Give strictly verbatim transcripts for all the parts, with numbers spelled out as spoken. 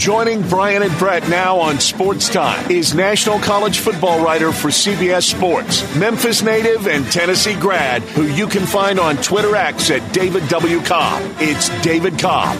Joining Brian and Brett now on Sports Time is national college football writer for C B S Sports, Memphis native and Tennessee grad, who you can find on Twitter X at David W. Cobb. It's David Cobb.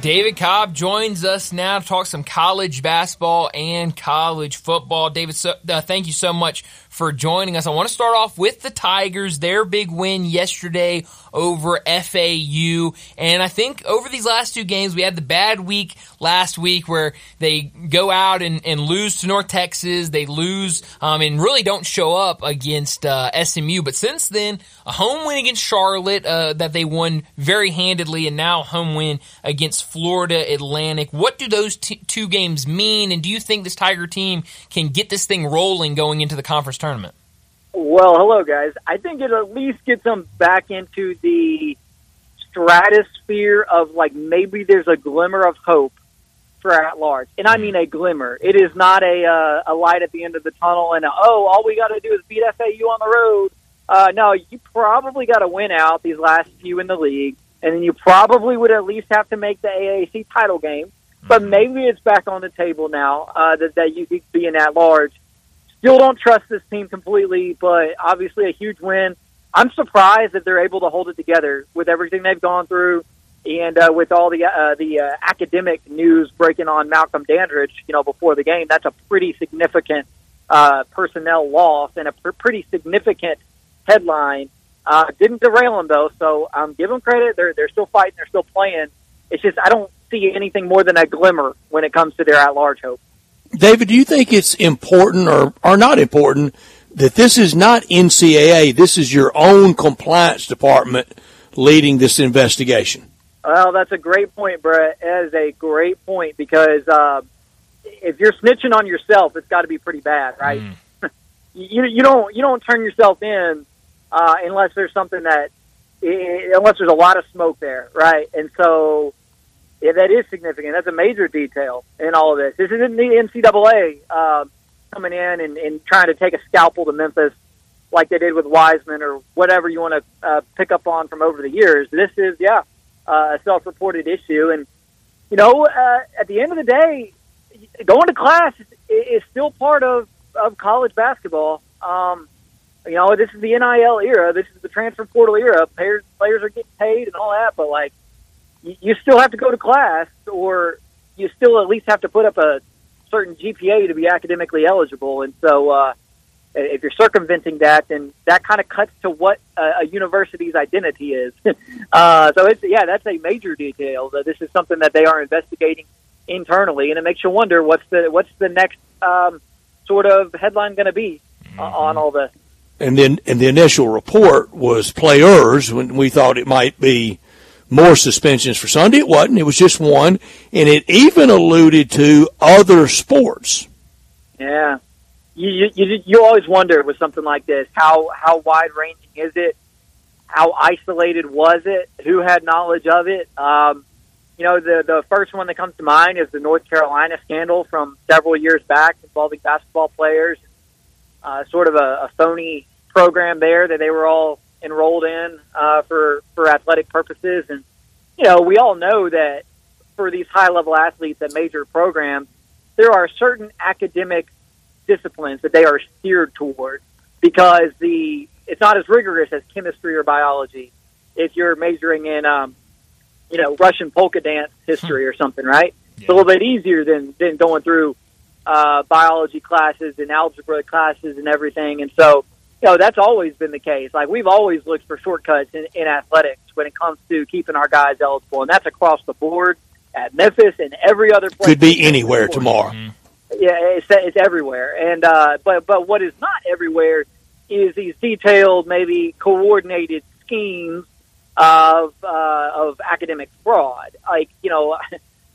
David Cobb joins us now to talk some college basketball and college football. David, so, uh, thank you so much for joining us. I want to start off with the Tigers, their big win yesterday over F A U. And I think over these last two games, we had the bad week last week where they go out and, and lose to North Texas. They lose um, and really don't show up against uh, S M U. But since then, a home win against Charlotte uh, that they won very handedly, and now a home win against Florida Atlantic. What do those t- two games mean? And do you think this Tiger team can get this thing rolling going into the conference tournament? Well, hello, guys. I think it at least gets them back into the stratosphere of, like, maybe there's a glimmer of hope for at large. And I mean a glimmer. It is not a uh, a light at the end of the tunnel and, a, oh, all we got to do is beat F A U on the road. Uh, no, you probably got to win out these last few in the league, and then you probably would at least have to make the A A C title game. But maybe it's back on the table now uh, that, that you could be an at large. Still don't trust this team completely, but obviously a huge win. I'm surprised that they're able to hold it together with everything they've gone through and uh, with all the uh, the uh, academic news breaking on Malcolm Dandridge, you know, before the game. That's a pretty significant uh, personnel loss and a pr- pretty significant headline. Uh, didn't derail them, though, so um, give them credit. They're, they're still fighting. They're still playing. It's just I don't see anything more than a glimmer when it comes to their at-large hope. David, do you think it's important or, or not important that this is not N C A A? This is your own compliance department leading this investigation. Well, that's a great point, Brett. That is a great point because uh, if you're snitching on yourself, it's got to be pretty bad, right? Mm. you you don't you don't turn yourself in uh, unless there's something that unless there's a lot of smoke there, right? And so. Yeah, that is significant. That's a major detail in all of this. This isn't the N C A A uh, coming in and, and trying to take a scalpel to Memphis like they did with Wiseman or whatever you want to uh, pick up on from over the years. This is, yeah, uh, a self-reported issue. And, you know, uh, at the end of the day, going to class is, is still part of, of college basketball. Um, you know, this is the N I L era. This is the transfer portal era. Players, players are getting paid and all that, but, like, you still have to go to class, or you still at least have to put up a certain G P A to be academically eligible. And so uh, if you're circumventing that, then that kind of cuts to what a university's identity is. uh, so, it's yeah, that's a major detail. This is something that they are investigating internally, and it makes you wonder what's the what's the next um, sort of headline going to be mm-hmm. on all this. And then and the initial report was players when we thought it might be more suspensions for Sunday. It wasn't. It was just one. And it even alluded to other sports. Yeah. You you, you always wonder with something like this, how, how wide-ranging is it? How isolated was it? Who had knowledge of it? Um, you know, the, the first one that comes to mind is the North Carolina scandal from several years back involving basketball players. Uh, sort of a, a phony program there that they were all enrolled in uh, for, for athletic purposes. And, you know, we all know that for these high-level athletes at major programs, there are certain academic disciplines that they are steered toward because the it's not as rigorous as chemistry or biology if you're majoring in, um, you know, Russian polka dance history or something, right? Yeah. It's a little bit easier than, than going through uh, biology classes and algebra classes and everything. And so, you know, that's always been the case. Like, we've always looked for shortcuts in, in athletics when it comes to keeping our guys eligible, and that's across the board at Memphis and every other place. Could be anywhere tomorrow. Mm-hmm. Yeah, it's, it's everywhere. And uh, but but what is not everywhere is these detailed, maybe coordinated schemes of uh, of academic fraud. Like, you know,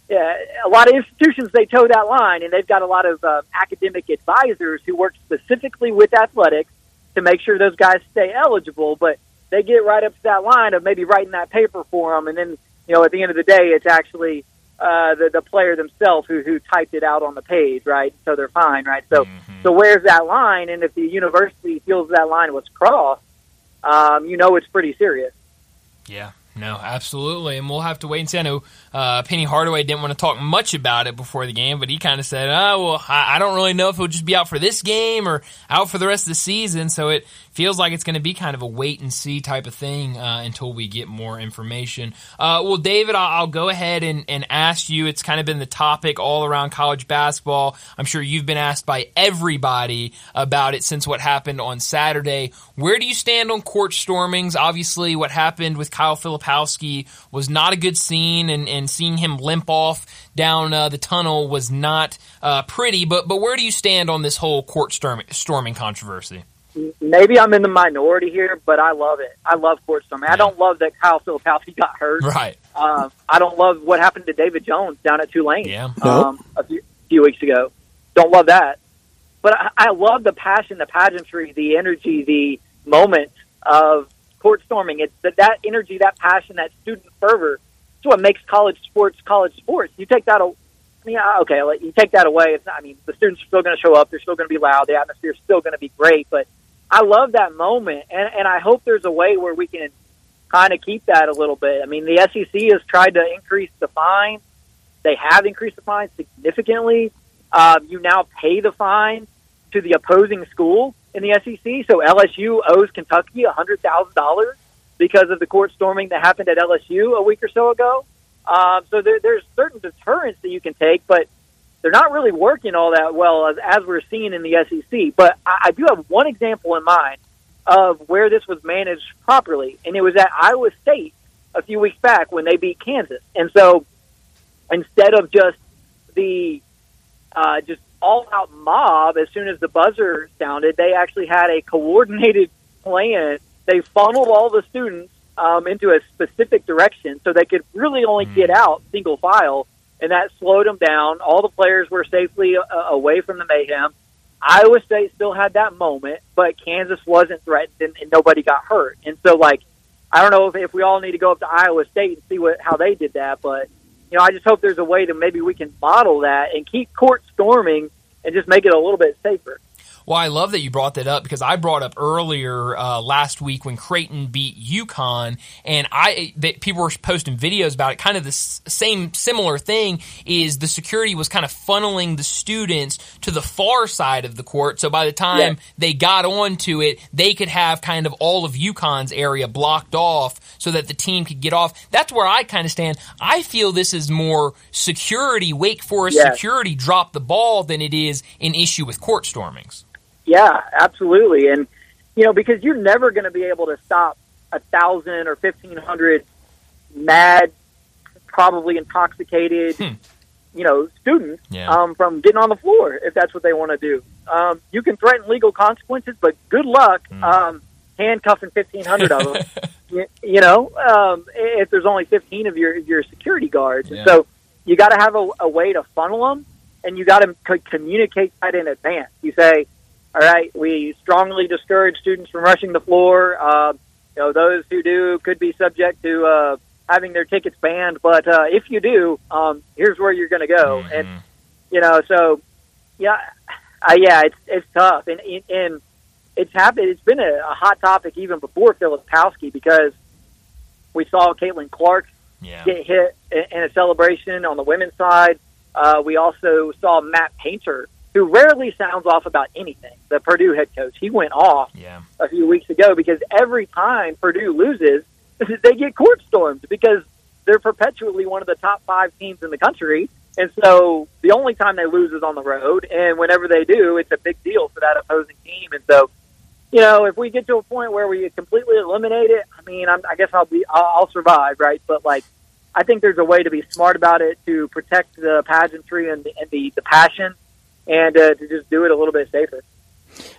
yeah, a lot of institutions, they toe that line, and they've got a lot of uh, academic advisors who work specifically with athletics to make sure those guys stay eligible, but they get right up to that line of maybe writing that paper for them, and then, you know, at the end of the day, it's actually uh, the, the player themselves who, who typed it out on the page, right? So they're fine, right? So mm-hmm. so where's that line? And if the university feels that line was crossed, um, you know it's pretty serious. Yeah, No, absolutely, and we'll have to wait and see. I know uh, Penny Hardaway didn't want to talk much about it before the game, but he kind of said, oh, well, I, I don't really know if he'll just be out for this game or out for the rest of the season, so it feels like it's going to be kind of a wait-and-see type of thing uh, until we get more information. Uh, well, David, I'll, I'll go ahead and, and ask you. It's kind of been the topic all around college basketball. I'm sure you've been asked by everybody about it since what happened on Saturday. Where do you stand on court stormings? Obviously, what happened with Kyle Phillips was not a good scene, and, and seeing him limp off down uh, the tunnel was not uh, pretty. But but where do you stand on this whole court storm, storming controversy? Maybe I'm in the minority here, but I love it. I love court storming. Yeah. I don't love that Kyle Filipowski got hurt. Right. Uh, I don't love what happened to David Jones down at Tulane yeah. um, a few, few weeks ago. Don't love that. But I, I love the passion, the pageantry, the energy, the moment of court storming. It's that, that energy, that passion, that student fervor. It's what makes college sports college sports. You take that, I mean, okay, you take that away. It's not, I mean, the students are still going to show up. They're still going to be loud. The atmosphere is still going to be great. But I love that moment, and, and I hope there's a way where we can kind of keep that a little bit. I mean, the S E C has tried to increase the fine. They have increased the fine significantly. Um, you now pay the fine to the opposing school in the S E C. So L S U owes Kentucky one hundred thousand dollars because of the court storming that happened at L S U a week or so ago. Um, so there, there's certain deterrence that you can take, but they're not really working all that well as, as we're seeing in the S E C. But I, I do have one example in mind of where this was managed properly, and it was at Iowa State a few weeks back when they beat Kansas. And so instead of just the uh, just all-out mob as soon as the buzzer sounded, they actually had a coordinated plan. They funneled all the students um, into a specific direction so they could really only get out single file, and that slowed them down. All the players were safely uh, away from the mayhem. Iowa State still had that moment, but Kansas wasn't threatened, and, and nobody got hurt. And so, like, I don't know if, if we all need to go up to Iowa State and see what how they did that, but you know, I just hope there's a way that maybe we can model that and keep court storming and just make it a little bit safer. Well, I love that you brought that up because I brought up earlier uh, last week when Creighton beat UConn, and I they, people were posting videos about it. Kind of the s- same similar thing is the security was kind of funneling the students to the far side of the court, so by the time yeah. they got onto it, they could have kind of all of UConn's area blocked off so that the team could get off. That's where I kind of stand. I feel this is more security, Wake Forest yeah. security drop the ball than it is an issue with court stormings. Yeah, absolutely. And, you know, because you're never going to be able to stop a thousand or fifteen hundred mad, probably intoxicated, hmm. you know, students yeah. um, from getting on the floor if that's what they want to do. Um, you can threaten legal consequences, but good luck hmm. um, handcuffing fifteen hundred of them, you, you know, um, if there's only fifteen of your, your security guards. Yeah. And so you got to have a, a way to funnel them, and you got to c- communicate that in advance. You say, all right, we strongly discourage students from rushing the floor. Uh, you know, those who do could be subject to uh, having their tickets banned. But uh, if you do, um, here's where you're going to go. Mm-hmm. And you know, so yeah, uh, yeah, it's it's tough, and and it's happened. It's been a, a hot topic even before Filipowski because we saw Caitlin Clark yeah. get hit in a celebration on the women's side. Uh, we also saw Matt Painter, who rarely sounds off about anything, the Purdue head coach. He went off yeah. a few weeks ago because every time Purdue loses, they get court stormed because they're perpetually one of the top five teams in the country. And so the only time they lose is on the road. And whenever they do, it's a big deal for that opposing team. And so, you know, if we get to a point where we completely eliminate it, I mean, I'm, I guess I'll be, I'll, I'll survive, right? But like, I think there's a way to be smart about it, to protect the pageantry and the, and the, the passion, and uh, to just do it a little bit safer.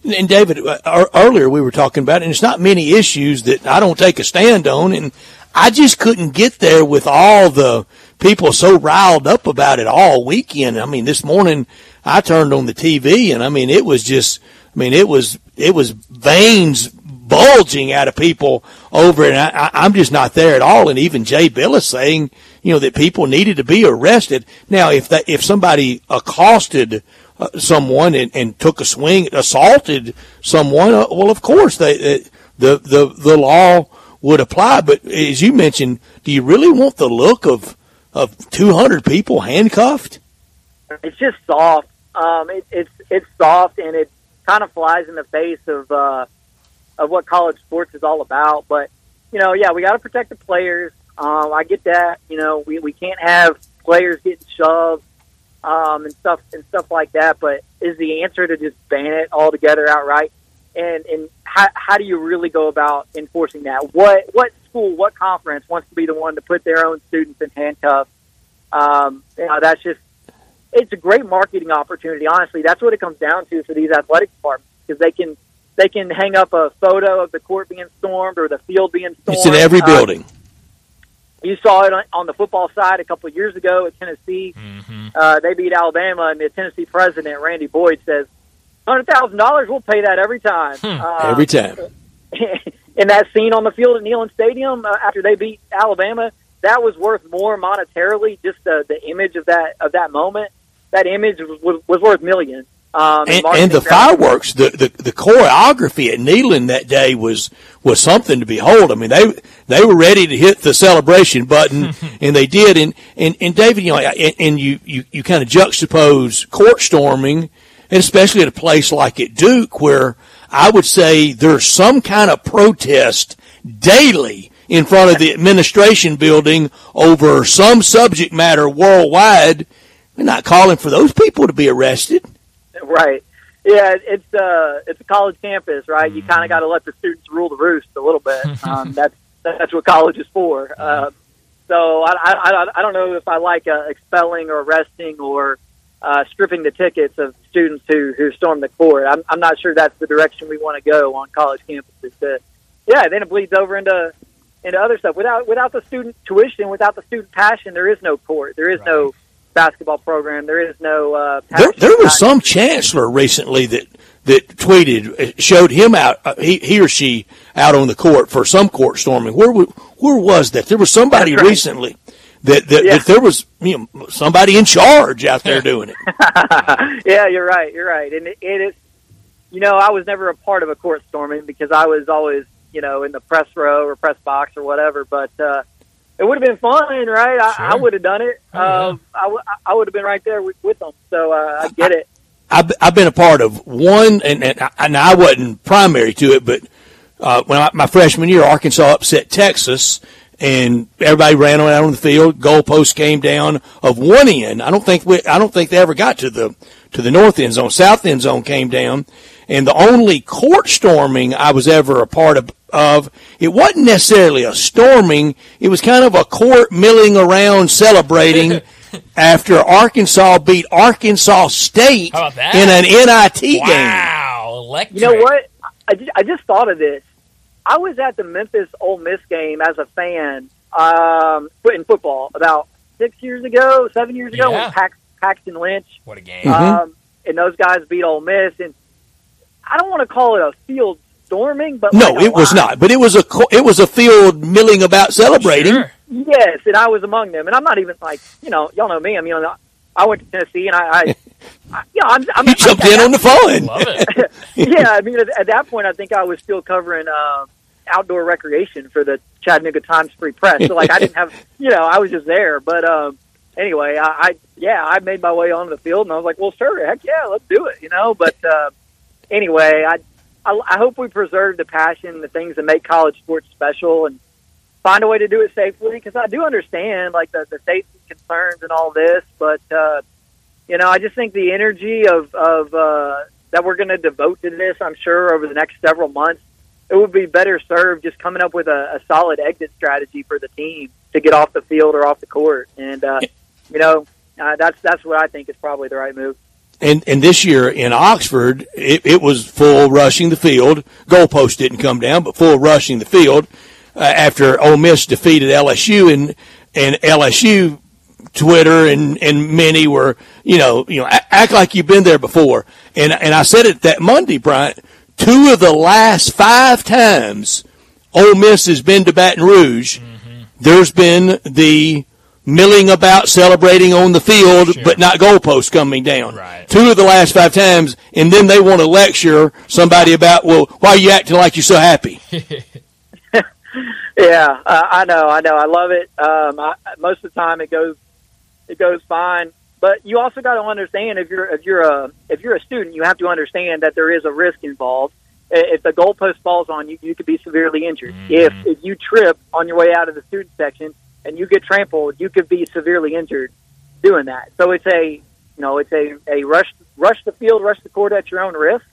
And, David, uh, earlier we were talking about, and it's not many issues that I don't take a stand on, and I just couldn't get there with all the people so riled up about it all weekend. I mean, this morning I turned on the T V, and, I mean, it was just – I mean, it was it was veins bulging out of people over it, and I, I'm just not there at all. And even Jay Billis saying, you know, that people needed to be arrested. Now, if that, if somebody accosted – Uh, someone and, and took a swing, assaulted someone. Uh, well, of course, they, uh, the the the law would apply. But as you mentioned, do you really want the look of of two hundred people handcuffed? It's just soft. Um, it, it's it's soft, and it kind of flies in the face of uh, of what college sports is all about. But you know, yeah, we got to protect the players. Um, I get that. You know, we, we can't have players getting shoved um, and stuff and stuff like that. But is the answer to just ban it altogether outright? And and how how do you really go about enforcing that? What what school, what conference wants to be the one to put their own students in handcuffs? Um, you know, that's just it's a great marketing opportunity. Honestly, that's what it comes down to for these athletic departments, because they can they can hang up a photo of the court being stormed or the field being stormed. It's in every building. Uh, You saw it on the football side a couple of years ago at Tennessee. Mm-hmm. Uh, they beat Alabama, and the Tennessee president, Randy Boyd, says, one hundred thousand dollars, we'll pay that every time. Hmm. Uh, every time. And that scene on the field at Neyland Stadium uh, after they beat Alabama, that was worth more monetarily, just the, the image of that of that moment. That image was, was worth millions. Um, and, and the fireworks, the, the the choreography at Neyland that day was was something to behold. I mean, they they were ready to hit the celebration button, and they did. And, and, and David, you know, and, and you, you, you kind of juxtapose court storming, and especially at a place like at Duke, where I would say there's some kind of protest daily in front of the administration building over some subject matter worldwide. We're not calling for those people to be arrested. Right. Yeah, it's uh it's a college campus, right? You kind of got to let the students rule the roost a little bit. Um, that's that's what college is for. Uh, so I, I, I don't know if I like uh, expelling or arresting or uh, stripping the tickets of students who, who storm the court. I'm, I'm not sure that's the direction we want to go on college campuses. But yeah, then it bleeds over into into other stuff. Without without the student tuition, without the student passion, there is no court. There is right. no basketball program. There is no uh there, there was some chancellor recently that that tweeted showed him out uh, he, he or she out on the court for some court storming. Where where was that? There was somebody right. recently that that, yeah. that there was you know somebody in charge out there doing it. Yeah, you're right you're right and it, it is you know I was never a part of a court storming because I was always you know in the press row or press box or whatever, but uh it would have been fun, right? I, sure. I would have done it. Oh, yeah. um, I, w- I would have been right there with, with them. So uh, I get I, it. I've, I've been a part of one, and, and, I, and I wasn't primary to it, but uh, when I, my freshman year, Arkansas upset Texas, and everybody ran out on the field. Goalposts came down of one end. I don't think we, I don't think they ever got to the to the north end zone. South end zone came down, and the only court storming I was ever a part of. Of it wasn't necessarily a storming, it was kind of a court milling around celebrating after Arkansas beat Arkansas State in an N I T wow, game. Wow, electric. You know what? I just, I just thought of this. I was at the Memphis Ole Miss game as a fan um, in football about six years ago, seven years ago, yeah. when Pax, Paxton Lynch. What a game. Um, mm-hmm. And those guys beat Ole Miss. And I don't want to call it a field storming, but no, like it was not. But it was a it was a field milling about celebrating. Sure. Yes, and I was among them. And I'm not even like you know, y'all know me. I mean, I went to Tennessee, and I, I, I you know, I'm, I'm you jumped I, in I, on the phone. Love it. Yeah, I mean, at, at that point, I think I was still covering uh, outdoor recreation for the Chattanooga Times Free Press. So like, I didn't have you know, I was just there. But um, anyway, I, I yeah, I made my way onto the field, and I was like, well, sure, heck yeah, let's do it, you know. But uh, anyway, I. I hope we preserve the passion, the things that make college sports special, and find a way to do it safely. Because I do understand, like, the, the safety concerns and all this, but uh, you know, I just think the energy of of uh, that we're going to devote to this, I'm sure, over the next several months, it would be better served just coming up with a, a solid exit strategy for the team to get off the field or off the court. And uh, you know, uh, that's that's what I think is probably the right move. And and this year in Oxford, it, it was full rushing the field. Goalposts didn't come down, but full rushing the field uh, after Ole Miss defeated L S U, and and L S U Twitter and, and many were you know you know act like you've been there before. And and I said it that Monday, Bryant. Two of the last five times Ole Miss has been to Baton Rouge, mm-hmm. there's been the milling about, celebrating on the field, sure. but not goalposts coming down. Right. Two of the last five times, and then they want to lecture somebody about, well, why are you acting like you're so happy? Yeah, uh, I know, I know. I love it. Um, I, most of the time it goes, it goes fine. But you also got to understand if you're if you're a if you're a student, you have to understand that there is a risk involved. If the goalpost falls on you, you could be severely injured. Mm-hmm. If if you trip on your way out of the student section and you get trampled, you could be severely injured doing that. So it's a you know it's a, a rush rush the field, rush the court at your own risk.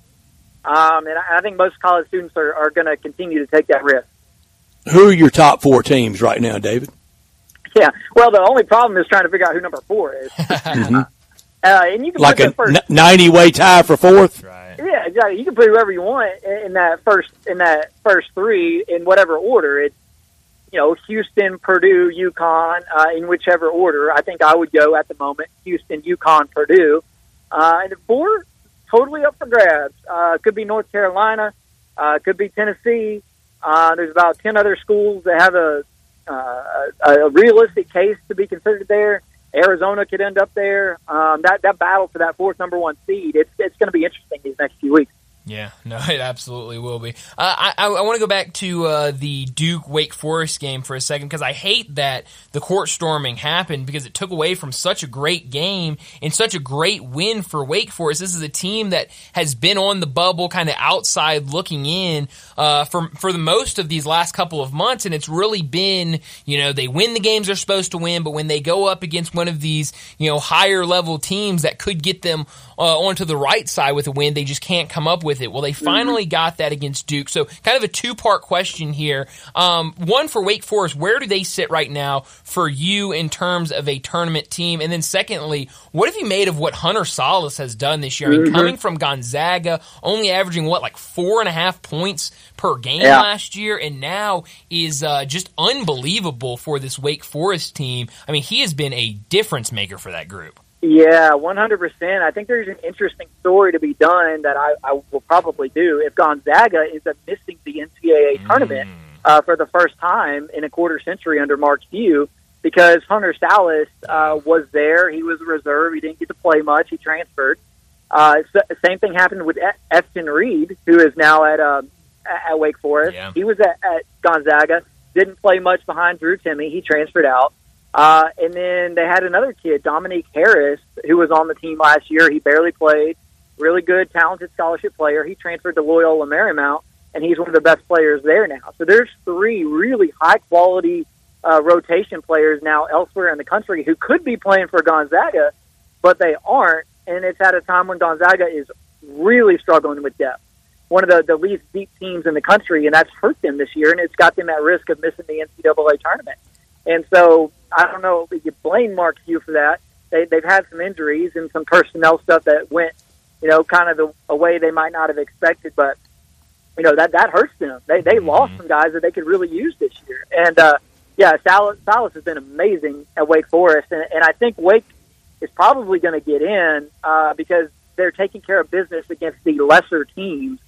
Um, and I, I think most college students are, are going to continue to take that risk. Who are your top four teams right now, David? Yeah, well, the only problem is trying to figure out who number four is. Mm-hmm. uh, and you can like put a first. N- ninety-way tie for fourth. Right. Yeah, exactly. You can put whoever you want in that first in that first three in whatever order. It's you know Houston, Purdue, UConn, uh, in whichever order. I think I would go at the moment: Houston, UConn, Purdue, uh, and four totally up for grabs. Uh, could be North Carolina. Uh, could be Tennessee. Uh, there's about ten other schools that have a. Uh, a, a realistic case to be considered there. Arizona could end up there. Um, that that battle for that fourth number one seed, it's it's going to be interesting these next few weeks. Yeah, no, it absolutely will be. Uh, I, I want to go back to uh, the Duke-Wake Forest game for a second because I hate that the court storming happened because it took away from such a great game and such a great win for Wake Forest. This is a team that has been on the bubble, kind of outside looking in uh, for, for the most of these last couple of months, and it's really been, you know, they win the games they're supposed to win, but when they go up against one of these, you know, higher-level teams that could get them uh, onto the right side with a win, they just can't come up with it. Well, they finally got that against Duke. So kind of a two-part question here. Um, one for Wake Forest, where do they sit right now for you in terms of a tournament team? And then secondly, what have you made of what Hunter Sallis has done this year? I mean, coming from Gonzaga, only averaging, what, like four and a half points per game yeah. last year, and now is uh, just unbelievable for this Wake Forest team. I mean, he has been a difference maker for that group. Yeah, one hundred percent. I think there's an interesting story to be done that I, I will probably do if Gonzaga ends up missing the N C double A mm. tournament uh, for the first time in a quarter century under Mark Few because Hunter Sallis uh, was there. He was a reserve. He didn't get to play much. He transferred. Uh, so, same thing happened with Efton Reed, who is now at um, at Wake Forest. Yeah. He was at, at Gonzaga, didn't play much behind Drew Timme. He transferred out. Uh, and then they had another kid, Dominique Harris, who was on the team last year. He barely played. Really good, talented scholarship player. He transferred to Loyola Marymount, and he's one of the best players there now. So there's three really high-quality uh, rotation players now elsewhere in the country who could be playing for Gonzaga, but they aren't, and it's at a time when Gonzaga is really struggling with depth. One of the, the least deep teams in the country, and that's hurt them this year, and it's got them at risk of missing the N C double A tournament. And so I don't know if you blame Mark Few for that. They, they've had some injuries and some personnel stuff that went, you know, kind of the, a way they might not have expected. But, you know, that that hurts them. They they mm-hmm. lost some guys that they could really use this year. And, uh, yeah, Sallis, Sallis has been amazing at Wake Forest. And, and I think Wake is probably going to get in uh, because they're taking care of business against the lesser teams.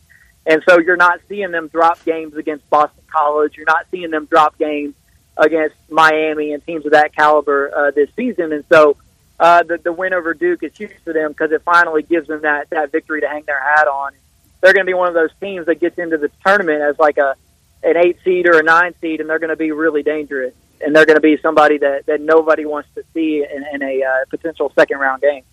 And so you're not seeing them drop games against Boston College. You're not seeing them drop games against Miami and teams of that caliber uh, this season. And so uh, the, the win over Duke is huge for them because it finally gives them that, that victory to hang their hat on. They're going to be one of those teams that gets into the tournament as like a an eight seed or a nine seed, and they're going to be really dangerous. And they're going to be somebody that, that nobody wants to see in, in a uh, potential second round game.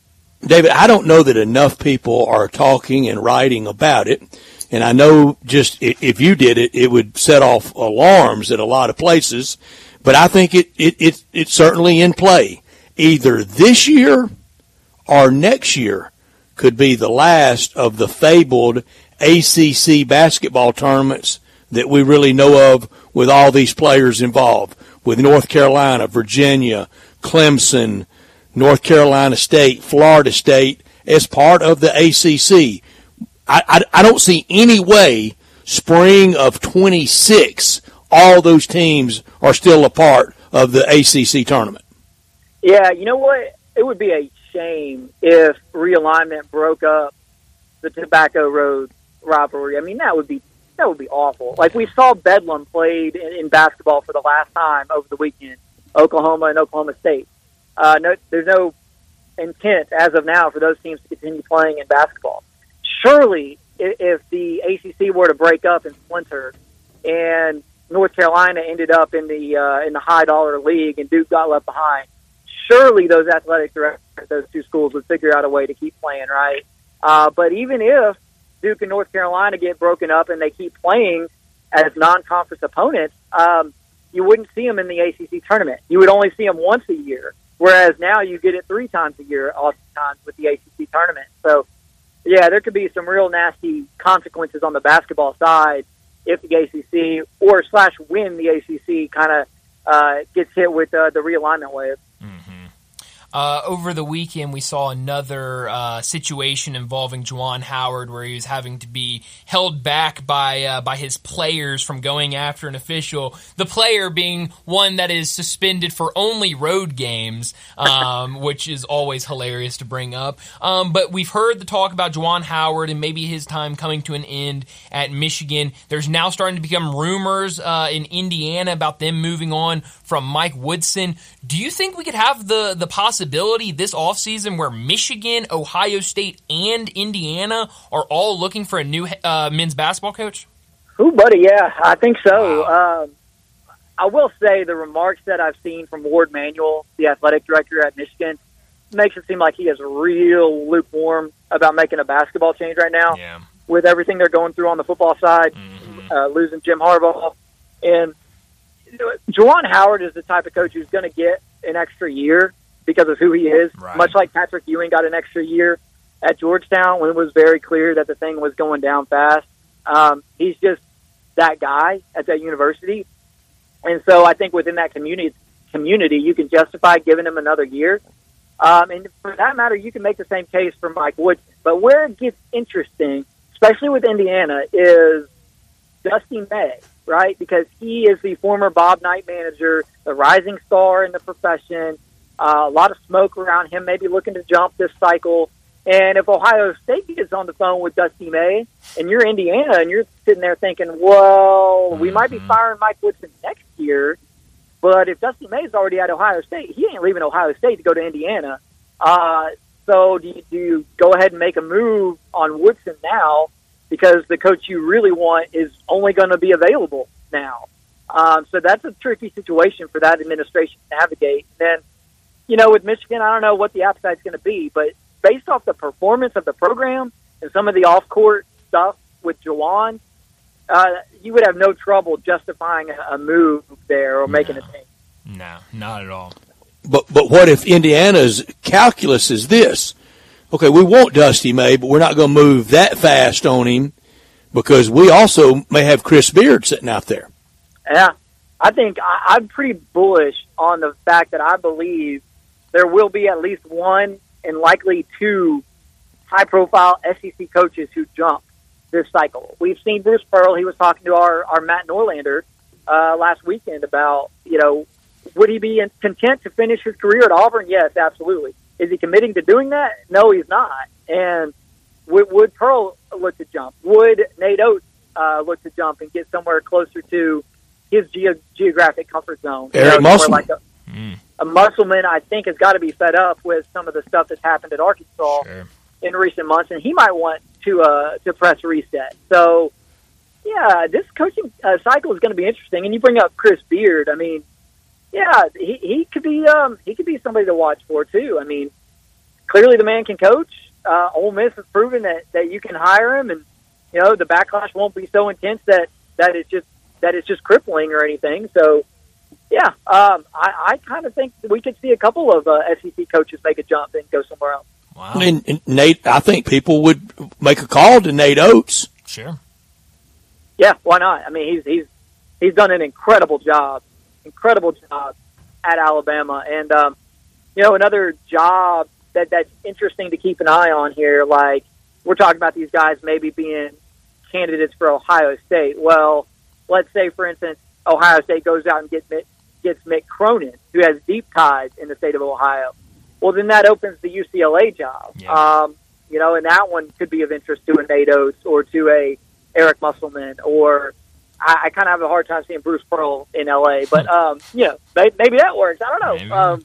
David, I don't know that enough people are talking and writing about it. And I know just if you did it, it would set off alarms at a lot of places. But I think it, it, it it's certainly in play. Either this year or next year could be the last of the fabled A C C basketball tournaments that we really know of with all these players involved, with North Carolina, Virginia, Clemson, North Carolina State, Florida State, as part of the A C C. I, I, I don't see any way spring of twenty-six, all those teams are still a part of the A C C tournament. Yeah, you know what? It would be a shame if realignment broke up the Tobacco Road rivalry. I mean, that would be that would be awful. Like, we saw Bedlam played in, in basketball for the last time over the weekend, Oklahoma and Oklahoma State. Uh, no, there's no intent as of now for those teams to continue playing in basketball. Surely, if the A C C were to break up and splinter, and North Carolina ended up in the uh, in the high dollar league and Duke got left behind. Surely those athletic directors at those two schools would figure out a way to keep playing, right? Uh, but even if Duke and North Carolina get broken up and they keep playing as non-conference opponents, um, you wouldn't see them in the A C C tournament. You would only see them once a year, whereas now you get it three times a year, oftentimes with the A C C tournament. So, yeah, there could be some real nasty consequences on the basketball side if the A C C or slash when the A C C kind of uh, gets hit with uh, the realignment wave. Mm-hmm. Uh, over the weekend, we saw another uh, situation involving Juwan Howard, where he was having to be held back by uh, by his players from going after an official. The player being one that is suspended for only road games, um, which is always hilarious to bring up. Um, but we've heard the talk about Juwan Howard and maybe his time coming to an end at Michigan. There's now starting to become rumors uh, in Indiana about them moving on from Mike Woodson. Do you think we could have the the possibility this offseason where Michigan, Ohio State, and Indiana are all looking for a new uh, men's basketball coach? Ooh, buddy, yeah, I think so. Wow. Um, I will say the remarks that I've seen from Ward Manuel, the athletic director at Michigan, makes it seem like he is real lukewarm about making a basketball change right now. Yeah. With everything they're going through on the football side, mm-hmm. uh, losing Jim Harbaugh. And Juwan Howard is the type of coach who's going to get an extra year because of who he is, right. Much like Patrick Ewing got an extra year at Georgetown when it was very clear that the thing was going down fast. Um, he's just that guy at that university. And so I think within that community, community you can justify giving him another year. Um, and for that matter, you can make the same case for Mike Woodson. But where it gets interesting, especially with Indiana, is Dusty May, right? Because he is the former Bob Knight manager, the rising star in the profession, Uh, a lot of smoke around him, maybe looking to jump this cycle. And if Ohio State gets on the phone with Dusty May and you're Indiana and you're sitting there thinking, well, we might be firing Mike Woodson next year, but if Dusty May's already at Ohio State, he ain't leaving Ohio State to go to Indiana. Uh, so do you, do you go ahead and make a move on Woodson now because the coach you really want is only going to be available now? Um, so that's a tricky situation for that administration to navigate. And then, you know, with Michigan, I don't know what the appetite's going to be, but based off the performance of the program and some of the off-court stuff with Juwan, uh, you would have no trouble justifying a move there or making no, a change. No, not at all. But but what if Indiana's calculus is this? Okay, we want Dusty May, but we're not going to move that fast on him because we also may have Chris Beard sitting out there. Yeah, I think I, I'm pretty bullish on the fact that I believe there will be at least one and likely two high-profile S E C coaches who jump this cycle. We've seen Bruce Pearl. He was talking to our, our Matt Norlander uh, last weekend about, you know, would he be content to finish his career at Auburn? Yes, absolutely. Is he committing to doing that? No, he's not. And would, would Pearl look to jump? Would Nate Oates uh, look to jump and get somewhere closer to his ge- geographic comfort zone? Eric Musselman. Mm. A Musselman, I think, has got to be fed up with some of the stuff that's happened at Arkansas sure. in recent months, and he might want to uh, to press reset. So, yeah, this coaching uh, cycle is going to be interesting. And you bring up Chris Beard. I mean, yeah, he, he could be um, he could be somebody to watch for too. I mean, clearly the man can coach. Uh, Ole Miss has proven that, that you can hire him, and you know the backlash won't be so intense that that it's just that it's just crippling or anything. So. Yeah, um, I, I kind of think we could see a couple of uh, S E C coaches make a jump and go somewhere else. Wow. And, and Nate, I think people would make a call to Nate Oates. Sure. Yeah, why not? I mean, he's he's he's done an incredible job, incredible job at Alabama. And, um, you know, another job that, that's interesting to keep an eye on here, like we're talking about these guys maybe being candidates for Ohio State. Well, let's say, for instance, Ohio State goes out and gets gets Mick Cronin, who has deep ties in the state of Ohio. Well, then that opens the U C L A job. Yeah. Um, you know, and that one could be of interest to a Nate Oates or to a Eric Musselman, or I, I kind of have a hard time seeing Bruce Pearl in L A, but, um, you know, maybe, maybe that works. I don't know. Um,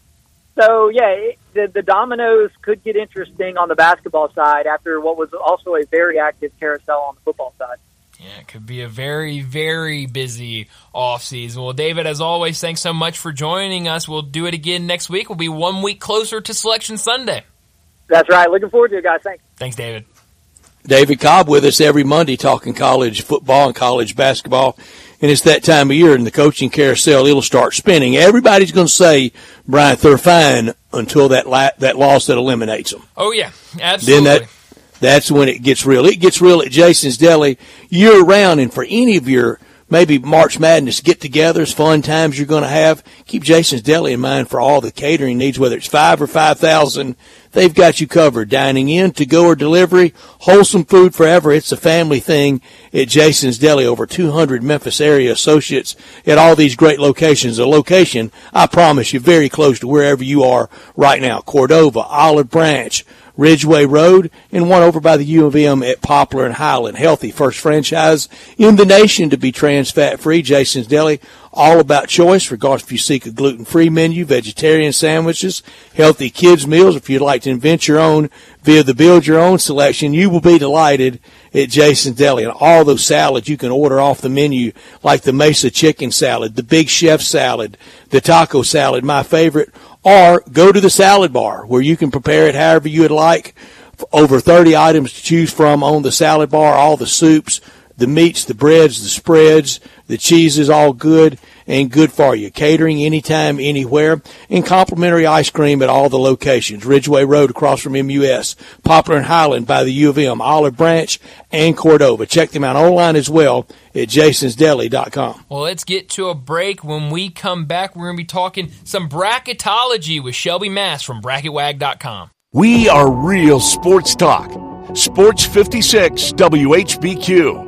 so, yeah, it, the, the dominoes could get interesting on the basketball side after what was also a very active carousel on the football side. Yeah, it could be a very, very busy offseason. Well, David, as always, thanks so much for joining us. We'll do it again next week. We'll be one week closer to Selection Sunday. That's right. Looking forward to it, guys. Thanks. Thanks, David. David Cobb with us every Monday talking college football and college basketball. And it's that time of year, and the coaching carousel, it'll start spinning. Everybody's going to say, Brian, they're fine until that la- that loss that eliminates them. Oh, yeah, absolutely. Then that, that's when it gets real. It gets real at Jason's Deli year-round, and for any of your maybe March Madness get-togethers, fun times you're going to have, keep Jason's Deli in mind for all the catering needs, whether it's five or five thousand. They've got you covered. Dining in, to-go, or delivery, wholesome food forever. It's a family thing at Jason's Deli. Over two hundred Memphis area associates at all these great locations. A location, I promise you, very close to wherever you are right now. Cordova, Olive Branch, Ridgeway Road, and one over by the U of M at Poplar and Highland. Healthy, first franchise in the nation to be trans fat-free. Jason's Deli, all about choice, regardless if you seek a gluten-free menu, vegetarian sandwiches, healthy kids' meals. If you'd like to invent your own via the build-your-own selection, you will be delighted at Jason's Deli. And all those salads you can order off the menu, like the Mesa chicken salad, the Big Chef salad, the taco salad, my favorite, or go to the salad bar where you can prepare it however you would like. Over thirty items to choose from on the salad bar, all the soups, the meats, the breads, the spreads, the cheese is all good and good for you. Catering anytime, anywhere, and complimentary ice cream at all the locations. Ridgeway Road across from M U S, Poplar and Highland by the U of M, Olive Branch, and Cordova. Check them out online as well at jasons deli dot com. Well, let's get to a break. When we come back, we're going to be talking some bracketology with Shelby Mast from bracket wag dot com. We are real sports talk. Sports fifty-six W H B Q.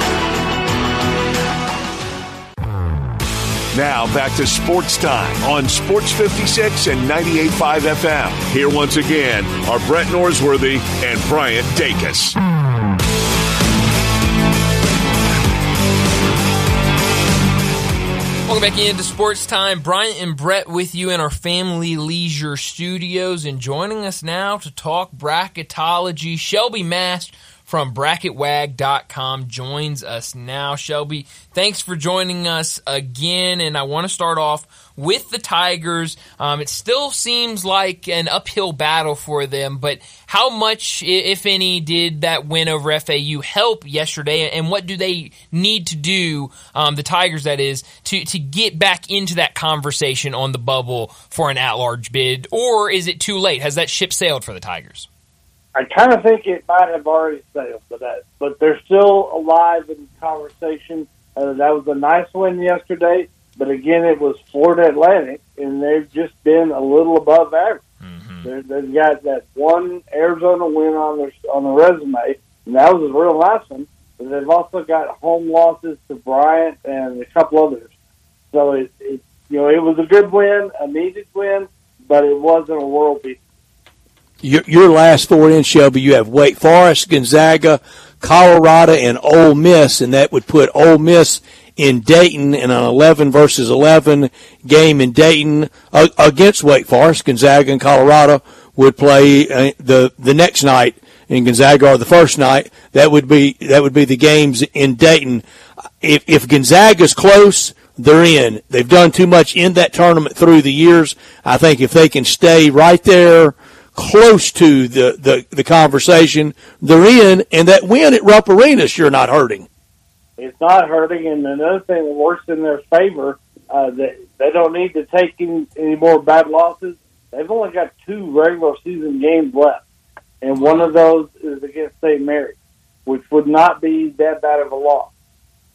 Now back to Sports Time on Sports fifty-six and ninety-eight point five F M. Here once again are Brett Norsworthy and Bryant Dacus. Welcome back into Sports Time. Bryant and Brett with you in our Family Leisure Studios. And joining us now to talk bracketology, Shelby Mast from bracket wag dot com joins us now. Shelby, thanks for joining us again, and I want to start off with the Tigers. Um, it still seems like an uphill battle for them, but how much, if any, did that win over F A U help yesterday, and what do they need to do, um, the Tigers that is, to, to get back into that conversation on the bubble for an at-large bid, or is it too late? Has that ship sailed for the Tigers? I kind of think it might have already sailed for that, but they're still alive in conversation. Uh, that was a nice win yesterday, but again, it was Florida Atlantic, and they've just been a little above average. Mm-hmm. They're, they've got that one Arizona win on their on the resume, and that was a real nice one. But they've also got home losses to Bryant and a couple others. So it, it you know it was a good win, a needed win, but it wasn't a world beater. Your, your last four in, Shelby, you have Wake Forest, Gonzaga, Colorado, and Ole Miss, and that would put Ole Miss in Dayton in an eleven versus eleven game in Dayton uh, against Wake Forest. Gonzaga and Colorado would play uh, the the next night, and Gonzaga are the first night. That would be that would be the games in Dayton. If if Gonzaga's close, they're in. They've done too much in that tournament through the years. I think if they can stay right there, close to the, the, the conversation they're in, and that win at Rupp Arena sure not hurting. It's not hurting, and another thing that works in their favor, uh, that they, they don't need to take any, any more bad losses. They've only got two regular season games left, and one of those is against Saint Mary, which would not be that bad of a loss.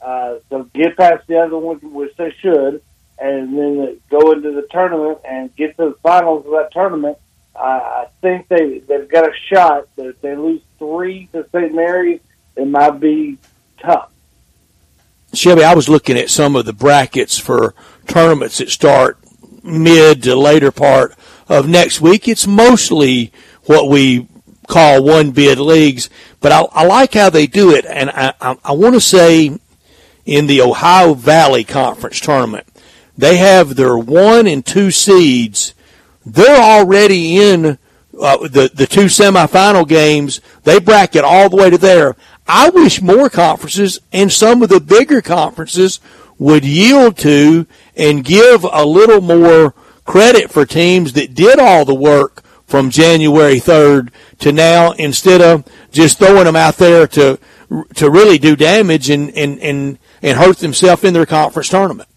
Uh, so get past the other one, which they should, and then go into the tournament and get to the finals of that tournament. I think they, they've got a shot, but if they lose three to Saint Mary's, it might be tough. Shelby, I was looking at some of the brackets for tournaments that start mid to later part of next week. It's mostly what we call one-bid leagues, but I, I like how they do it. And I, I, I want to say in the Ohio Valley Conference tournament, they have their one and two seeds. They're already in uh, the, the two semifinal games. They bracket all the way to there. I wish more conferences and some of the bigger conferences would yield to and give a little more credit for teams that did all the work from January third to now, instead of just throwing them out there to to really do damage and, and, and, and hurt themselves in their conference tournament.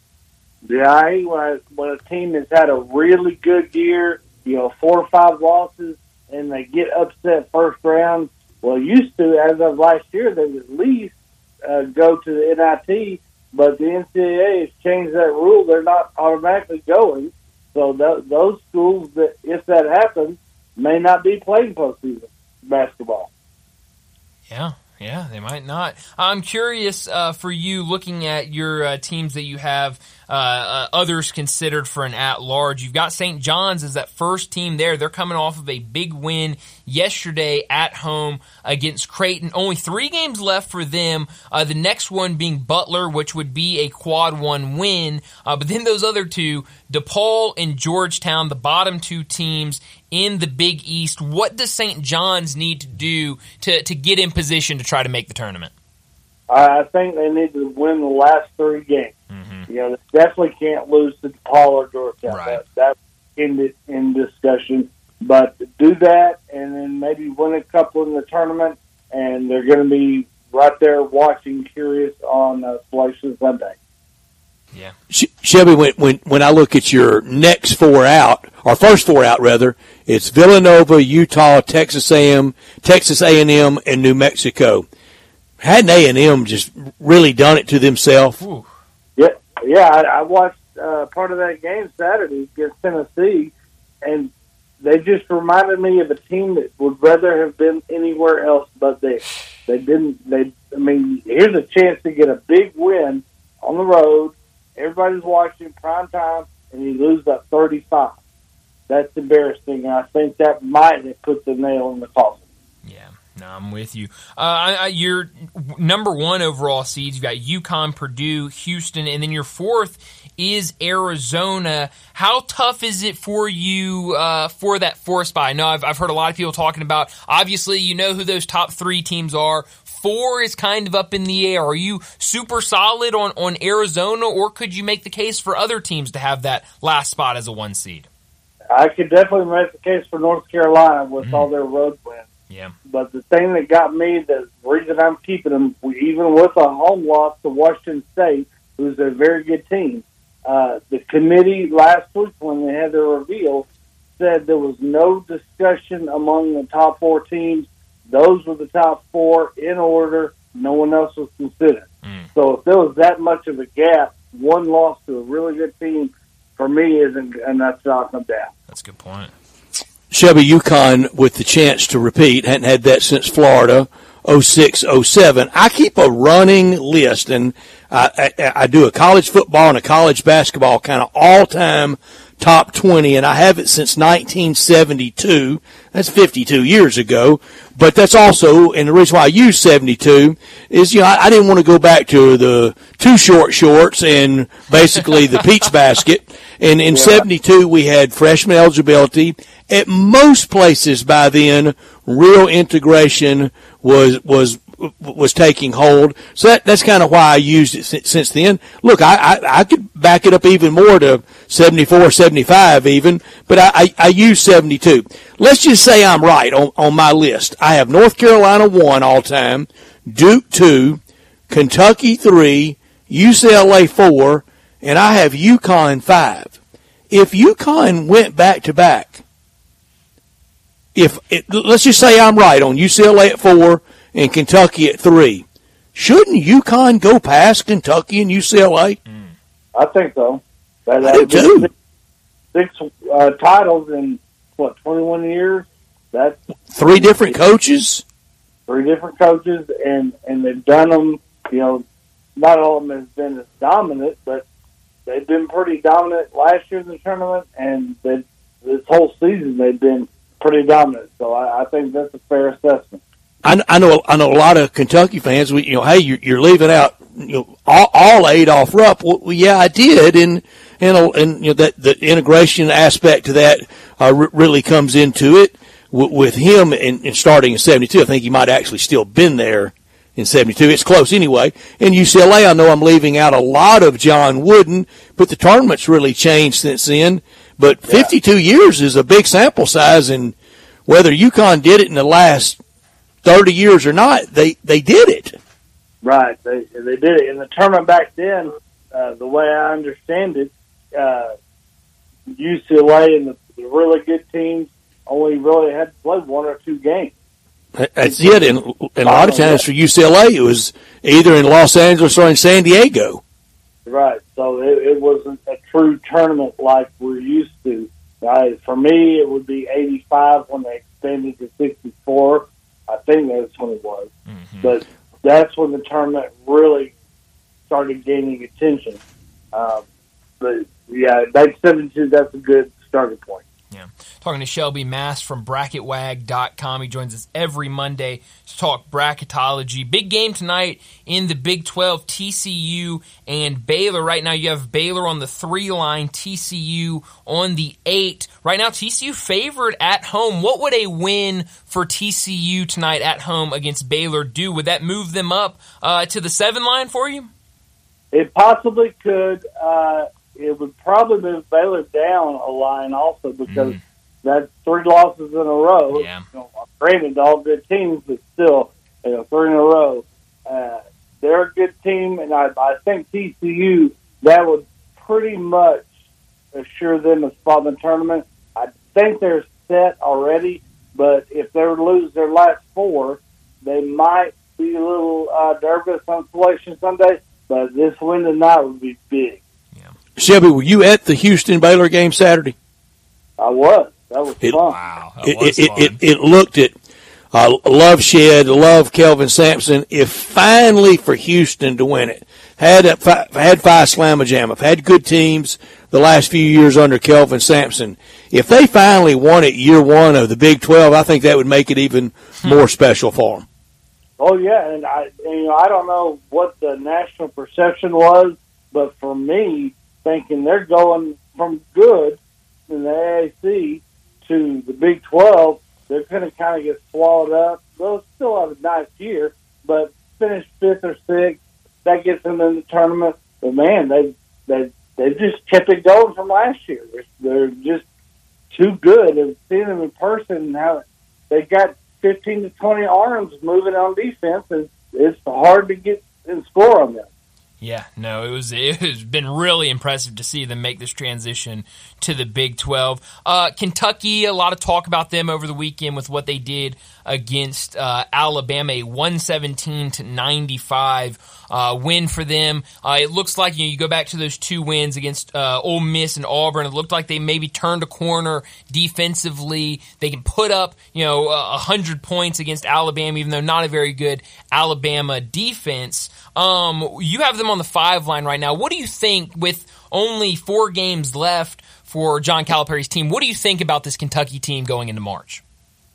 Yeah, I think when a team has had a really good year, you know, four or five losses, and they get upset first round, well, used to, as of last year, they would at least uh, go to the N I T, but the N C double A has changed that rule. They're not automatically going. So th- those schools, that if that happens, may not be playing postseason basketball. Yeah, yeah, they might not. I'm curious uh, for you, looking at your uh, teams that you have, uh, uh, others considered for an at-large. You've got Saint John's as that first team there. They're coming off of a big win yesterday at home against Creighton. Only three games left for them, uh, the next one being Butler, which would be a quad one win. Uh, but then those other two, DePaul and Georgetown, the bottom two teams in the Big East. What does Saint John's need to do to, to get in position to try to make the tournament? I think they need to win the last three games. Mm-hmm. You know, they definitely can't lose to DePaul or Georgetown. Right. That, that's in, the, in discussion. But do that, and then maybe win a couple in the tournament, and they're going to be right there watching, curious on uh, Selection Sunday. Yeah, Shelby, when, when when I look at your next four out, or first four out rather, it's Villanova, Utah, Texas A and M, Texas A and M, and New Mexico. Hadn't A and M just really done it to themselves? Yeah, yeah. I, I watched uh, part of that game Saturday against Tennessee, and they just reminded me of a team that would rather have been anywhere else but there. They didn't. They. I mean, here's a chance to get a big win on the road. Everybody's watching prime time, and you lose by thirty-five. That's embarrassing, and I think that might have put the nail in the coffin. Yeah. No, I'm with you. Uh, your number one overall seeds, you've got UConn, Purdue, Houston, and then your fourth is Arizona. How tough is it for you uh, for that fourth spot? I know I've, I've heard a lot of people talking about, obviously, you know who those top three teams are. Four is kind of up in the air. Are you super solid on, on Arizona, or could you make the case for other teams to have that last spot as a one seed? I could definitely make the case for North Carolina with mm-hmm. all their road wins. Yeah. But the thing that got me, the reason I'm keeping them, even with a home loss to Washington State, who's a very good team, uh, the committee last week when they had their reveal said there was no discussion among the top four teams. Those were the top four in order. No one else was considered. Mm. So if there was that much of a gap, one loss to a really good team, for me, isn't enough to knock them down. That's a good point. Shelby, UConn with the chance to repeat. Hadn't had that since Florida, oh six oh seven. I keep a running list, and I, I, I do a college football and a college basketball kind of all-time top twenty, and I have it since nineteen seventy-two. That's fifty-two years ago. But that's also, and the reason why I use seventy-two is, you know, I, I didn't want to go back to the two short shorts and basically the peach basket. And in yeah. seventy-two, we had freshman eligibility. At most places by then, real integration was was was taking hold. So that, that's kind of why I used it since, since then. Look, I, I, I could back it up even more to seventy-four, seventy-five even, but I, I, I use seventy-two. Let's just say I'm right on, on my list. I have North Carolina one all time, Duke two, Kentucky three, U C L A four, and I have UConn five. If UConn went back-to-back, if it, let's just say I'm right on U C L A at four and Kentucky at three. Shouldn't UConn go past Kentucky and U C L A? Mm. I think so. That, I do too. Six, six uh, titles in, what, twenty-one years? That's three different coaches? Three different coaches, and, and they've done them, you know, not all of them has been as dominant, but they've been pretty dominant last year in the tournament, and they, this whole season they've been pretty dominant. So I, I think that's a fair assessment. I, I know I know a lot of Kentucky fans. We, you know, hey, you're, you're leaving out, you know, all, all eight off Rupp. Well, yeah, I did, and and and you know that the integration aspect to that uh, r- really comes into it w- with him. And, and starting in seventy-two, I think he might have actually still been there in seventy-two. It's close anyway. In U C L A, I know I'm leaving out a lot of John Wooden, but the tournament's really changed since then. But yeah. fifty-two years is a big sample size, and whether UConn did it in the last thirty years or not, they, they did it. Right, they they did it. In the tournament back then, uh, the way I understand it, uh, U C L A and the, the really good teams only really had to play one or two games. That's it, and, and a lot of times for U C L A, it was either in Los Angeles or in San Diego. Right, so it, it wasn't a true tournament like we're used to. Right? For me, it would be eighty-five when they expanded to sixty-four. I think that's when it was. Mm-hmm. But that's when the tournament really started gaining attention. Um, but, yeah, back seventy-two, that's a good starting point. Yeah. Talking to Shelby Mast from bracket wag dot com. He joins us every Monday to talk bracketology. Big game tonight in the Big twelve, T C U and Baylor. Right now you have Baylor on the three line, T C U on the eight. Right now T C U favored at home. What would a win for T C U tonight at home against Baylor do? Would that move them up uh, to the seven line for you? It possibly could. Uh It would probably move Baylor down a line also because mm. that's three losses in a row. Yeah. You know, granted, all good teams, but still, you know, three in a row. Uh, they're a good team, and I, I think T C U, that would pretty much assure them a spot in the tournament. I think they're set already, but if they were to lose their last four, they might be a little uh, nervous on Selection Sunday, but this win tonight would be big. Shelby, were you at the Houston-Baylor game Saturday? I was. That was it, fun. Wow, that it, was it, fun. It, it, it looked at uh, Love Shed, Love Kelvin Sampson, if finally for Houston to win it. Had a, had five slamma-jamma, had good teams the last few years under Kelvin Sampson. If they finally won it year one of the Big twelve, I think that would make it even more special for them. Oh, yeah, and I, and, you know, I don't know what the national perception was, but for me, thinking they're going from good in the A A C to the Big twelve, they're going to kind of get swallowed up. They'll still have a nice year, but finish fifth or sixth, that gets them in the tournament. But, man, they they they just kept it going from last year. They're just too good. I've seen them in person and how they got fifteen to twenty arms moving on defense, and it's hard to get and score on them. Yeah, no, it was, it has been really impressive to see them make this transition to the Big twelve. Uh, Kentucky, a lot of talk about them over the weekend with what they did against uh, Alabama, a one seventeen to ninety-five uh, win for them. Uh, it looks like, you know, you go back to those two wins against uh, Ole Miss and Auburn. It looked like they maybe turned a corner defensively. They can put up, you know, uh, one hundred points against Alabama, even though not a very good Alabama defense. Um, you have them on the five line right now. What do you think, with only four games left for John Calipari's team, what do you think about this Kentucky team going into March?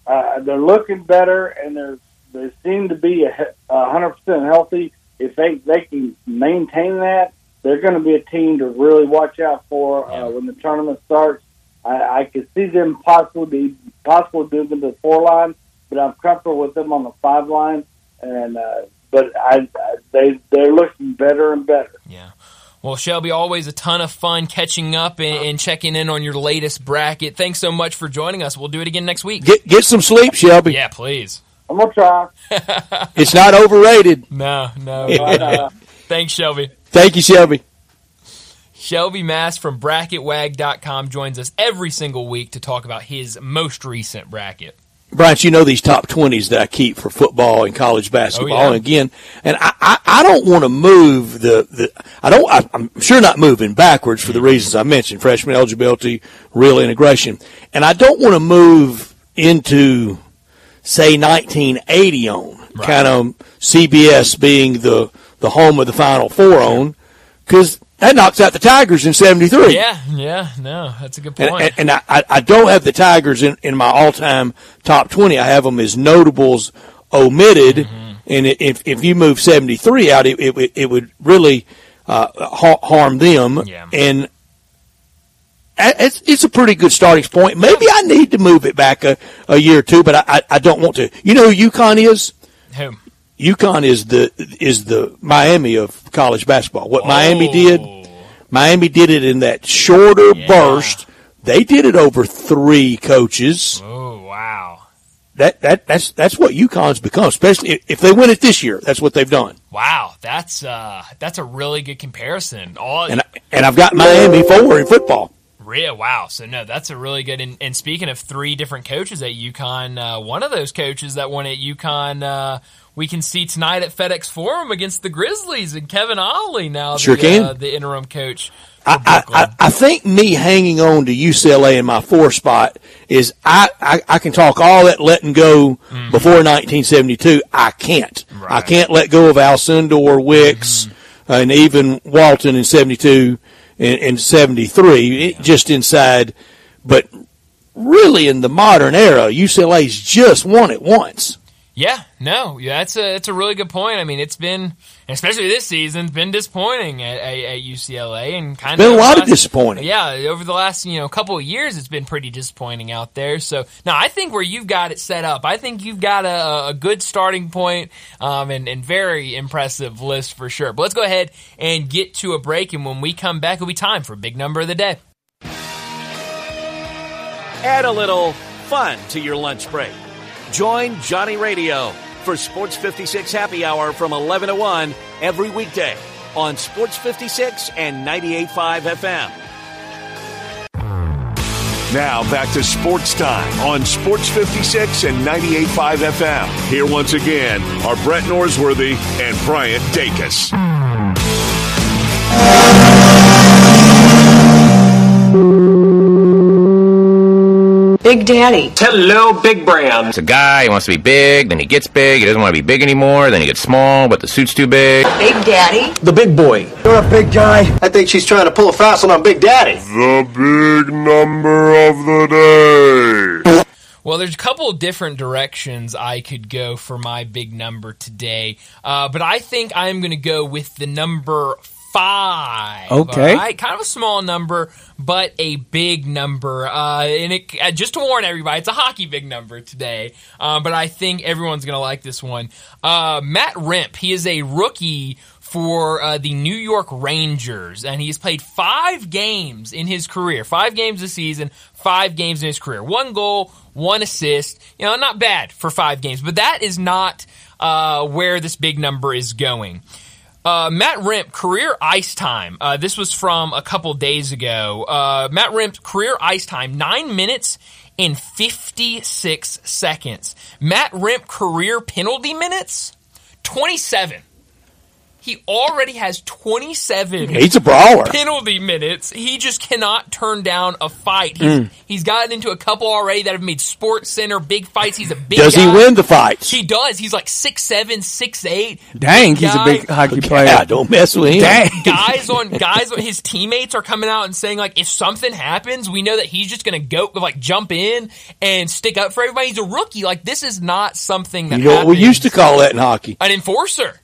Uh, they're looking better, and they're, they seem to be one hundred percent healthy. If they, they can maintain that, they're going to be a team to really watch out for uh, when the tournament starts. I, I could see them possibly possibly moving to the four line, but I'm comfortable with them on the five line, and uh, but I, I, they they're looking better and better. Yeah. Well, Shelby, always a ton of fun catching up and, and checking in on your latest bracket. Thanks so much for joining us. We'll do it again next week. Get get some sleep, Shelby. Yeah, please. I'm going to try. It's not overrated. No, no. no, no. Thanks, Shelby. Thank you, Shelby. Shelby Mast from bracket wag dot com joins us every single week to talk about his most recent bracket. Brian, you know these top twenties that I keep for football and college basketball. Oh, yeah. And again, and I, I, I don't want to move the, the I don't, I, I'm sure not moving backwards for the reasons I mentioned, freshman eligibility, real integration. And I don't want to move into, say, nineteen eighty on, right. Kind of C B S being the, the home of the Final Four on, because that knocks out the Tigers in seventy-three. Yeah, yeah, no, that's a good point. And, and, and I, I don't have the Tigers in, in my all-time top twenty. I have them as notables omitted, mm-hmm. and if if you move seventy-three out, it it, it would really uh, ha- harm them. Yeah. And it's, it's a pretty good starting point. Maybe I need to move it back a, a year or two, but I, I, I don't want to. You know who UConn is? Who? UConn is the is the Miami of college basketball. What oh. Miami did, Miami did it in that shorter yeah. burst. They did it over three coaches. Oh, wow. That that that's that's what UConn's become, especially if they win it this year. That's what they've done. Wow, that's uh, that's a really good comparison. All and I, and I've got Miami four in football. Yeah, wow. So, no, that's a really good – and speaking of three different coaches at UConn, uh, one of those coaches that won at UConn uh, we can see tonight at FedEx Forum against the Grizzlies, and Kevin Ollie now sure the, can. Uh, the interim coach. I, I, I think me hanging on to U C L A in my four spot is I, I, I can talk all that letting go mm-hmm. before nineteen seventy-two. I can't. Right. I can't let go of Alcindor, Wicks, mm-hmm. uh, and even Walton in seventy-two. In seventy-three, yeah. just inside, but really in the modern era, U C L A's just won it once. Yeah, no, yeah, that's a that's a really good point. I mean, it's been, especially this season, been disappointing at, at, at U C L A, and kind it's of been a lot last, of disappointing. Yeah, over the last you know couple of years, it's been pretty disappointing out there. So now I think where you've got it set up, I think you've got a, a good starting point, um, and, and very impressive list for sure. But let's go ahead and get to a break, and when we come back, it'll be time for Big Number of the Day. Add a little fun to your lunch break. Join Johnny Radio for Sports fifty-six Happy Hour from eleven to one every weekday on Sports fifty-six and ninety-eight point five F M. Now back to Sports Time on Sports fifty-six and ninety-eight point five F M. Here once again are Brett Norsworthy and Bryant Dacus. Big Daddy. Hello, Big Brown. It's a guy, he wants to be big, then he gets big, he doesn't want to be big anymore, then he gets small, but the suit's too big. Big Daddy. The big boy. You're a big guy. I think she's trying to pull a fast one on Big Daddy. The big number of the day. Well, there's a couple of different directions I could go for my big number today, uh, but I think I'm going to go with the number five. Okay. Right? Kind of a small number, but a big number. Uh, and it, uh, just to warn everybody, it's a hockey big number today. Um, but I think everyone's going to like this one. Uh, Matt Rempe, he is a rookie for uh, the New York Rangers, and he's played five games in his career. Five games this season, five games in his career. One goal, one assist. You know, not bad for five games, but that is not uh, where this big number is going. Uh, Matt Rempe, career ice time. Uh, this was from a couple days ago. Uh, Matt Rempe, career ice time, nine minutes and fifty-six seconds. Matt Rempe, career penalty minutes, twenty-seven. He already has twenty-seven he's a brawler. Penalty minutes. He just cannot turn down a fight. He's, mm. he's gotten into a couple already that have made Sports Center big fights. He's a big does guy. Does he win the fights? He does. He's like six seven, six eight. Dang, he's a big hockey player. Yeah, don't mess with him. Dang. Guys on, guys on, his teammates are coming out and saying, like, if something happens, we know that he's just going to go, like, jump in and stick up for everybody. He's a rookie. Like, this is not something that you know happens. What we used to call that in hockey? An enforcer.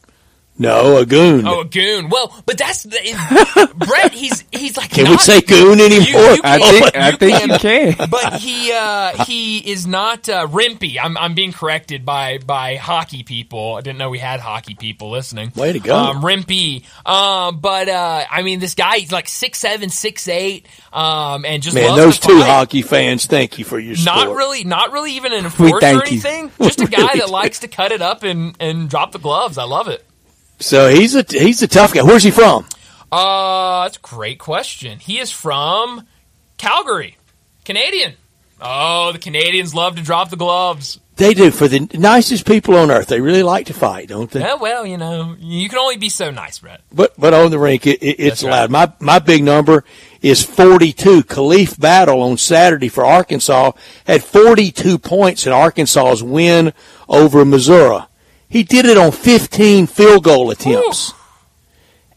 No, a goon. Oh, a goon. Well, but that's the, Brett. He's he's like. Can not, we say goon anymore? You, you I think you I think can, you can. But he uh, he is not uh, Rempe. I'm I'm being corrected by by hockey people. I didn't know we had hockey people listening. Way to go, um, Rempe. Um, but uh, I mean, this guy he's like six seven, six eight, um, and just man, loves those two hockey fans. Thank you for your support. Not really, not really even an enforcer or anything. You. Just a guy that likes to cut it up and and drop the gloves. I love it. So he's a he's a tough guy. Where's he from? Uh, that's a great question. He is from Calgary, Canadian. Oh, the Canadians love to drop the gloves. They do. For the nicest people on earth, they really like to fight, don't they? Yeah, well, you know, you can only be so nice, Brett. But but on the rink, it, it, it's right. loud. My my big number is forty-two. Khalif Battle on Saturday for Arkansas had forty-two points in Arkansas's win over Missouri. He did it on fifteen field goal attempts. Ooh.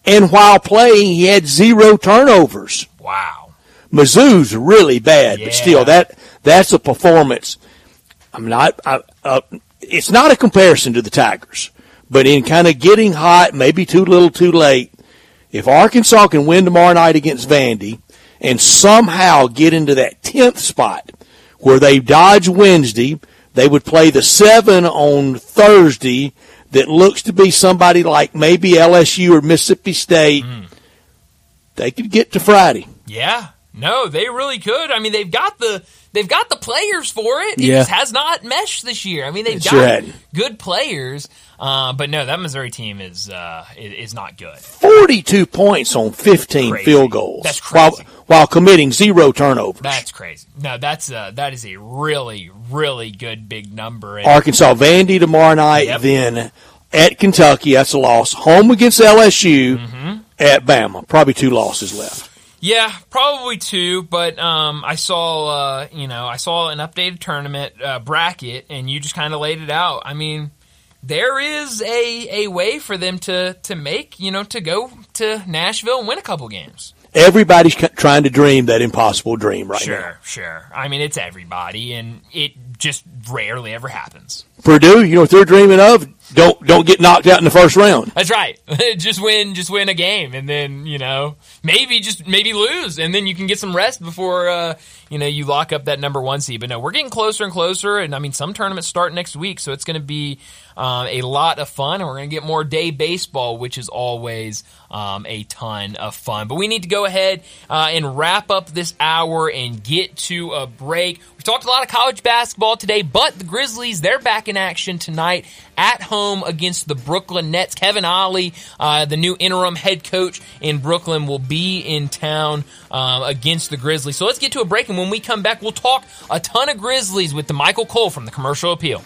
and while playing, he had zero turnovers. Wow. Mizzou's really bad, yeah. but still, that that's a performance. I'm not. I, uh, it's not a comparison to the Tigers, but in kind of getting hot, maybe too little, too late. If Arkansas can win tomorrow night against Vandy and somehow get into that tenth spot where they dodge Wednesday, they would play the seven on Thursday. That looks to be somebody like maybe L S U or Mississippi State. Mm. They could get to Friday. Yeah. No, they really could. I mean, they've got the they've got the players for it. It yeah. just has not meshed this year. I mean, they've it's got right. good players, uh, but no, that Missouri team is uh, is not good. Forty-two points on fifteen crazy. field goals. That's crazy. While, while committing zero turnovers. That's crazy. No, that's uh, that is a really really good big number. And Arkansas Vandy tomorrow night, yep. then at Kentucky, that's a loss. Home against L S U, mm-hmm. at Bama, probably two losses left. Yeah, probably two, but um, I saw, uh, you know, I saw an updated tournament uh, bracket, and you just kind of laid it out. I mean, there is a, a way for them to, to make, you know, to go to Nashville and win a couple games. Everybody's trying to dream that impossible dream right sure, now. Sure, sure. I mean, it's everybody, and it just rarely ever happens. Purdue, you know what they're dreaming of? Don't don't get knocked out in the first round. That's right. just win, just win a game, and then you know maybe just maybe lose, and then you can get some rest before uh, you know you lock up that number one seed. But no, we're getting closer and closer, and I mean some tournaments start next week, so it's going to be um, a lot of fun, and we're going to get more day baseball, which is always um, a ton of fun. But we need to go ahead uh, and wrap up this hour and get to a break. We talked a lot of college basketball today, but the Grizzlies, they're back in action tonight at home against the Brooklyn Nets. Kevin Ollie, uh, the new interim head coach in Brooklyn, will be in town uh, against the Grizzlies. So let's get to a break, and when we come back, we'll talk a ton of Grizzlies with the Michael Cole from the Commercial Appeal.